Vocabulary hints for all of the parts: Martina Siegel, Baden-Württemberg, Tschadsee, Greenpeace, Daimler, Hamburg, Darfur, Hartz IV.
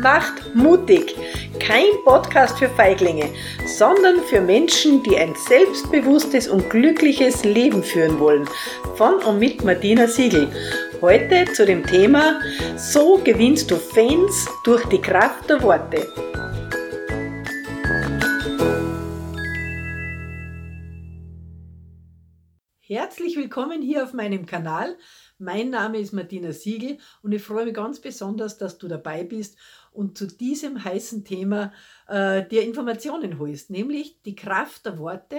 macht mutig. Kein Podcast für Feiglinge, sondern für Menschen, die ein selbstbewusstes und glückliches Leben führen wollen. Von und mit Martina Siegel. Heute zu dem Thema: So gewinnst du Fans durch die Kraft der Worte. Herzlich willkommen hier auf meinem Kanal. Mein Name ist Martina Siegel und ich freue mich ganz besonders, dass du dabei bist und zu diesem heißen Thema dir Informationen holst, nämlich die Kraft der Worte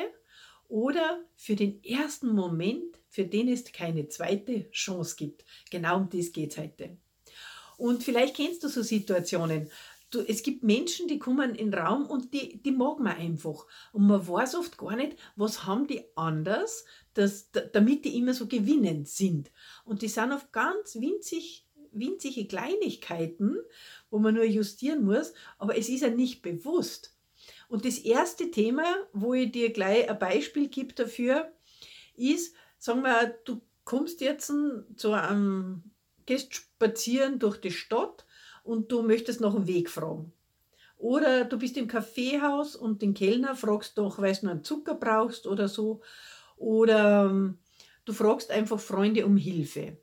oder für den ersten Moment, für den es keine zweite Chance gibt. Genau um das geht es heute. Und vielleicht kennst du so Situationen. Es gibt Menschen, die kommen in den Raum und die mag man einfach. Und man weiß oft gar nicht, was haben die anders, damit die immer so gewinnend sind. Und die sind auf ganz winzige Kleinigkeiten, wo man nur justieren muss, aber es ist ja nicht bewusst. Und das erste Thema, wo ich dir gleich ein Beispiel gebe dafür, ist, sagen wir, du kommst jetzt gehst spazieren durch die Stadt und du möchtest nach dem Weg fragen. Oder du bist im Kaffeehaus und den Kellner fragst doch, weil du noch einen Zucker brauchst oder so. Oder du fragst einfach Freunde um Hilfe.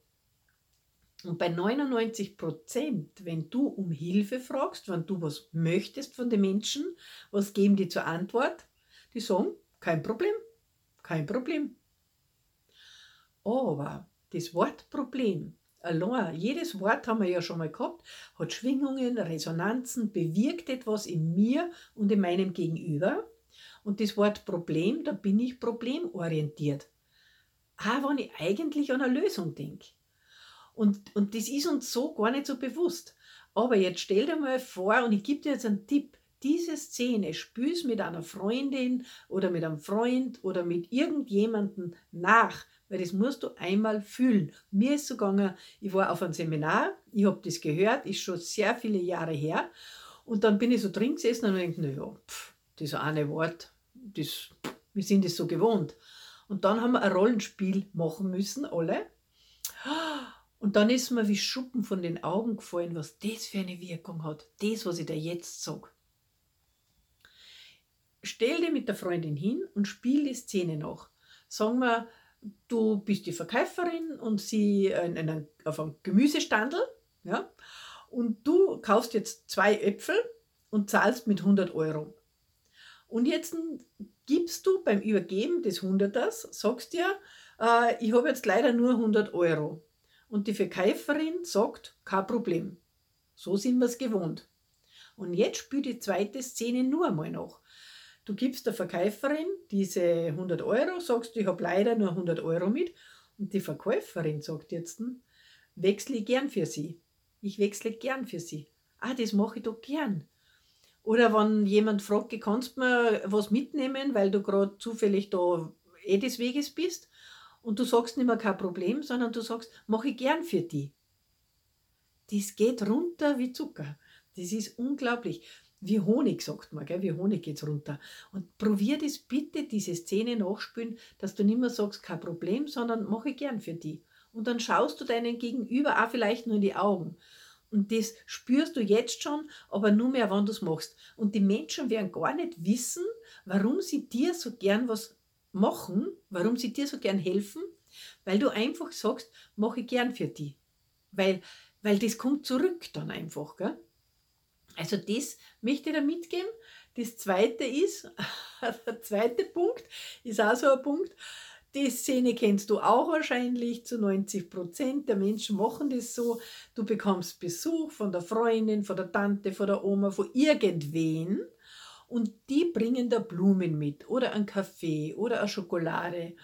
Und bei 99%, wenn du um Hilfe fragst, wenn du was möchtest von den Menschen, was geben die zur Antwort? Die sagen, kein Problem, kein Problem. Aber das Wort Problem, allein, jedes Wort haben wir ja schon mal gehabt, hat Schwingungen, Resonanzen, bewirkt etwas in mir und in meinem Gegenüber. Und das Wort Problem, da bin ich problemorientiert. Auch wenn ich eigentlich an eine Lösung denke. Und das ist uns so gar nicht so bewusst. Aber jetzt stell dir mal vor, und ich gebe dir jetzt einen Tipp, diese Szene spürst mit einer Freundin oder mit einem Freund oder mit irgendjemandem nach, weil das musst du einmal fühlen. Mir ist so gegangen, ich war auf einem Seminar, ich habe das gehört, ist schon sehr viele Jahre her, und dann bin ich so drin gesessen und denke, naja, das eine Wort, wir sind das so gewohnt. Und dann haben wir ein Rollenspiel machen müssen, alle. Und dann ist mir wie Schuppen von den Augen gefallen, was das für eine Wirkung hat, das, was ich dir jetzt sage. Stell dir mit der Freundin hin und spiel die Szene nach. Sagen wir, du bist die Verkäuferin und sie auf einem Gemüsestandl, ja, und du kaufst jetzt 2 Äpfel und zahlst mit 100 €. Und jetzt gibst du beim Übergeben des 100ers, sagst dir, ich habe jetzt leider nur 100 €. Und die Verkäuferin sagt, kein Problem. So sind wir es gewohnt. Und jetzt spiel die zweite Szene nur einmal nach. Du gibst der Verkäuferin diese 100 €, sagst, ich habe leider nur 100 € mit. Und die Verkäuferin sagt jetzt, wechsle ich gern für sie. Ich wechsle gern für sie. Ah, das mache ich doch gern. Oder wenn jemand fragt, kannst du mir was mitnehmen, weil du gerade zufällig da des Weges bist, und du sagst nicht mehr kein Problem, sondern du sagst, mache ich gern für die. Das geht runter wie Zucker. Das ist unglaublich. Wie Honig, sagt man, gell? Wie Honig geht es runter. Und probier das bitte, diese Szene nachspülen, dass du nicht mehr sagst, kein Problem, sondern mache ich gern für die. Und dann schaust du deinen Gegenüber auch vielleicht nur in die Augen. Und das spürst du jetzt schon, aber nur mehr, wann du es machst. Und die Menschen werden gar nicht wissen, warum sie dir so gern was machen, warum sie dir so gern helfen, weil du einfach sagst, mache ich gern für die. Weil das kommt zurück dann einfach. Gell? Also das möchte ich dir mitgeben. Der zweite Punkt ist auch so ein Punkt. Die Szene kennst du auch wahrscheinlich, zu 90% der Menschen machen das so. Du bekommst Besuch von der Freundin, von der Tante, von der Oma, von irgendwen, und die bringen da Blumen mit oder einen Kaffee oder eine Schokolade.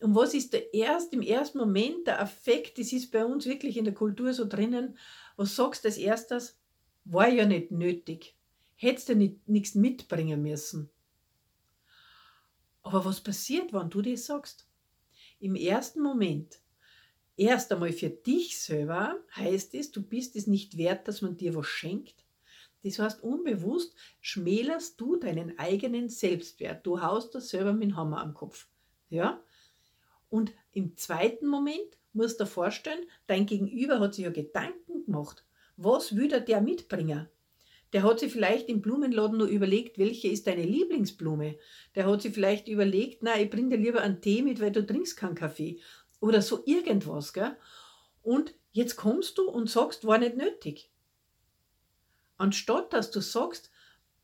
Und was ist im ersten Moment der Affekt? Das ist bei uns wirklich in der Kultur so drinnen. Was sagst du als erstes? War ja nicht nötig. Hättest du nichts mitbringen müssen. Aber was passiert, wenn du das sagst? Im ersten Moment, erst einmal für dich selber, heißt es, du bist es nicht wert, dass man dir was schenkt. Das heißt, unbewusst schmälerst du deinen eigenen Selbstwert. Du haust dir selber mit dem Hammer am Kopf. Ja? Und im zweiten Moment musst du dir vorstellen, dein Gegenüber hat sich ja Gedanken gemacht. Was will der mitbringen? Der hat sich vielleicht im Blumenladen nur überlegt, welche ist deine Lieblingsblume. Der hat sich vielleicht überlegt, na, ich bringe dir lieber einen Tee mit, weil du trinkst keinen Kaffee. Oder so irgendwas, gell? Und jetzt kommst du und sagst, war nicht nötig. Anstatt, dass du sagst,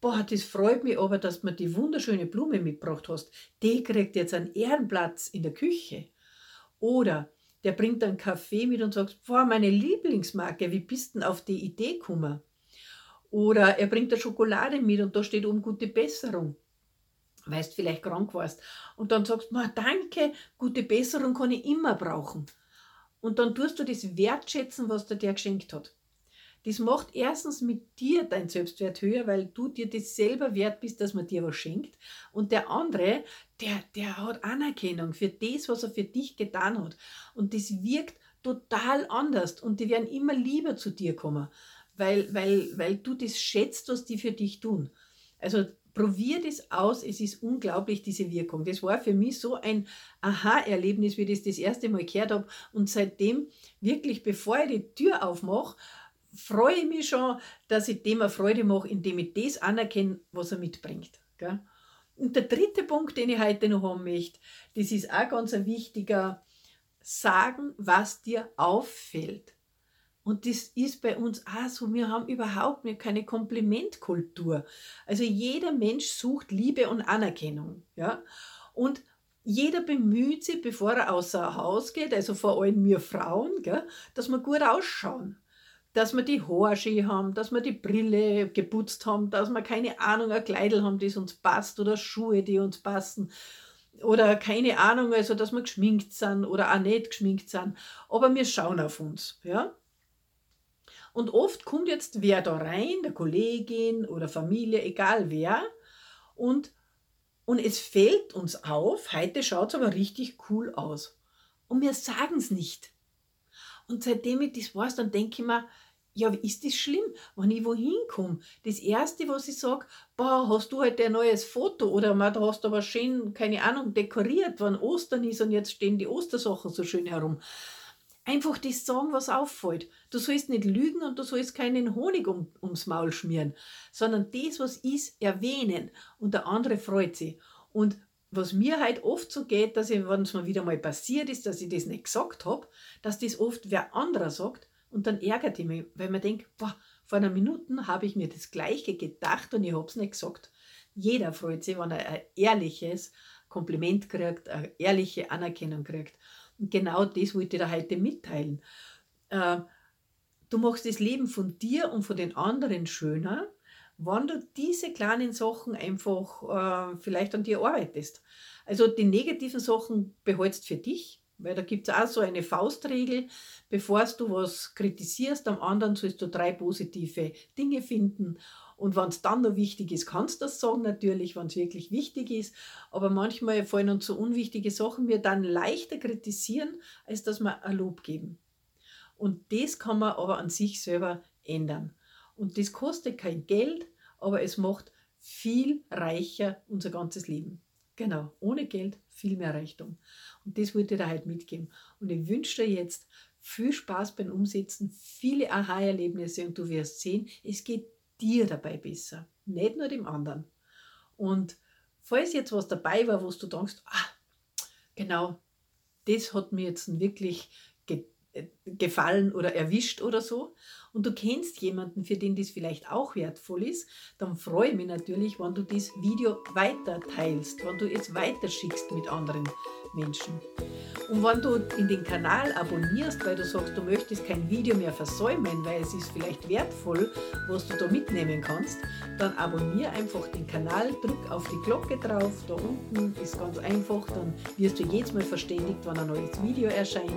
boah, das freut mich aber, dass du mir die wunderschöne Blume mitgebracht hast. Die kriegt jetzt einen Ehrenplatz in der Küche. Oder der bringt einen Kaffee mit und sagt, boah, meine Lieblingsmarke, wie bist denn auf die Idee gekommen? Oder er bringt eine Schokolade mit und da steht oben gute Besserung, weil du vielleicht krank warst. Und dann sagst du, danke, gute Besserung kann ich immer brauchen. Und dann tust du das wertschätzen, was der dir geschenkt hat. Das macht erstens mit dir dein Selbstwert höher, weil du dir das selber wert bist, dass man dir was schenkt. Und der andere, der hat Anerkennung für das, was er für dich getan hat. Und das wirkt total anders. Und die werden immer lieber zu dir kommen, weil du das schätzt, was die für dich tun. Also probier das aus, es ist unglaublich, diese Wirkung. Das war für mich so ein Aha-Erlebnis, wie ich das erste Mal gehört habe. Und seitdem, wirklich bevor ich die Tür aufmache, freue ich mich schon, dass ich dem eine Freude mache, indem ich das anerkenne, was er mitbringt. Gell? Und der dritte Punkt, den ich heute noch haben möchte, das ist auch ganz ein wichtiger, sagen, was dir auffällt. Und das ist bei uns auch so, wir haben überhaupt keine Komplimentkultur. Also jeder Mensch sucht Liebe und Anerkennung. Ja? Und jeder bemüht sich, bevor er außer Haus geht, also vor allem wir Frauen, gell, dass wir gut ausschauen. Dass wir die Haare schön haben, dass wir die Brille geputzt haben, dass wir, keine Ahnung, ein Kleidel haben, das uns passt, oder Schuhe, die uns passen, oder keine Ahnung, also dass wir geschminkt sind oder auch nicht geschminkt sind. Aber wir schauen auf uns. Ja? Und oft kommt jetzt wer da rein, der Kollegin oder Familie, egal wer, und es fällt uns auf, heute schaut es aber richtig cool aus. Und wir sagen es nicht. Und seitdem ich das weiß, dann denke ich mir, ja, ist das schlimm, wenn ich wohin komme? Das Erste, was ich sage, boah, hast du heute ein neues Foto? Oder man, da hast du aber schön, keine Ahnung, dekoriert, wenn Ostern ist und jetzt stehen die Ostersachen so schön herum. Einfach das sagen, was auffällt. Du sollst nicht lügen und du sollst keinen Honig ums Maul schmieren, sondern das, was ist, erwähnen. Und der andere freut sich. Und was mir halt oft so geht, dass ich, wenn es mir wieder mal passiert ist, dass ich das nicht gesagt habe, dass das oft wer anderer sagt und dann ärgert ich mich, weil man denkt, boah, vor einer Minute habe ich mir das Gleiche gedacht und ich habe es nicht gesagt. Jeder freut sich, wenn er ein ehrliches Kompliment kriegt, eine ehrliche Anerkennung kriegt. Und genau das wollte ich dir heute mitteilen. Du machst das Leben von dir und von den anderen schöner, wenn du diese kleinen Sachen einfach vielleicht an dir arbeitest. Also die negativen Sachen behältst für dich, weil da gibt es auch so eine Faustregel, bevor du was kritisierst am anderen, sollst du 3 positive Dinge finden. Und wenn es dann noch wichtig ist, kannst du das sagen natürlich, wenn es wirklich wichtig ist. Aber manchmal fallen uns so unwichtige Sachen mir dann leichter kritisieren, als dass wir ein Lob geben. Und das kann man aber an sich selber ändern. Und das kostet kein Geld, aber es macht viel reicher unser ganzes Leben. Genau, ohne Geld viel mehr Reichtum. Und das wollte ich dir heute mitgeben. Und ich wünsche dir jetzt viel Spaß beim Umsetzen, viele Aha-Erlebnisse und du wirst sehen, es geht dir dabei besser, nicht nur dem anderen. Und falls jetzt was dabei war, wo du denkst, genau, das hat mir jetzt wirklich gefallen oder erwischt oder so und du kennst jemanden, für den das vielleicht auch wertvoll ist, dann freue ich mich natürlich, wenn du dieses Video weiter teilst, wenn du es weiterschickst mit anderen Menschen. Und wenn du in den Kanal abonnierst, weil du sagst, du möchtest kein Video mehr versäumen, weil es ist vielleicht wertvoll, was du da mitnehmen kannst, dann abonniere einfach den Kanal, drück auf die Glocke drauf, da unten ist ganz einfach, dann wirst du jedes Mal verständigt, wann ein neues Video erscheint.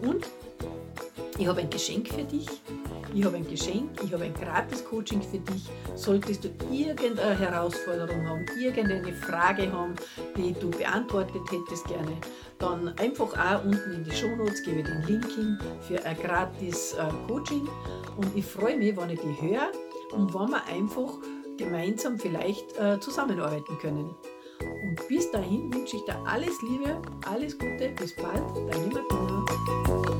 Und ich habe ein Geschenk für dich. Ich habe ein Gratis-Coaching für dich. Solltest du irgendeine Herausforderung haben, irgendeine Frage haben, die du beantwortet hättest gerne, dann einfach auch unten in die Shownotes gebe ich den Link hin für ein Gratis-Coaching. Und ich freue mich, wenn ich dich höre und wenn wir einfach gemeinsam vielleicht zusammenarbeiten können. Und bis dahin wünsche ich dir alles Liebe, alles Gute, bis bald, deine Martina.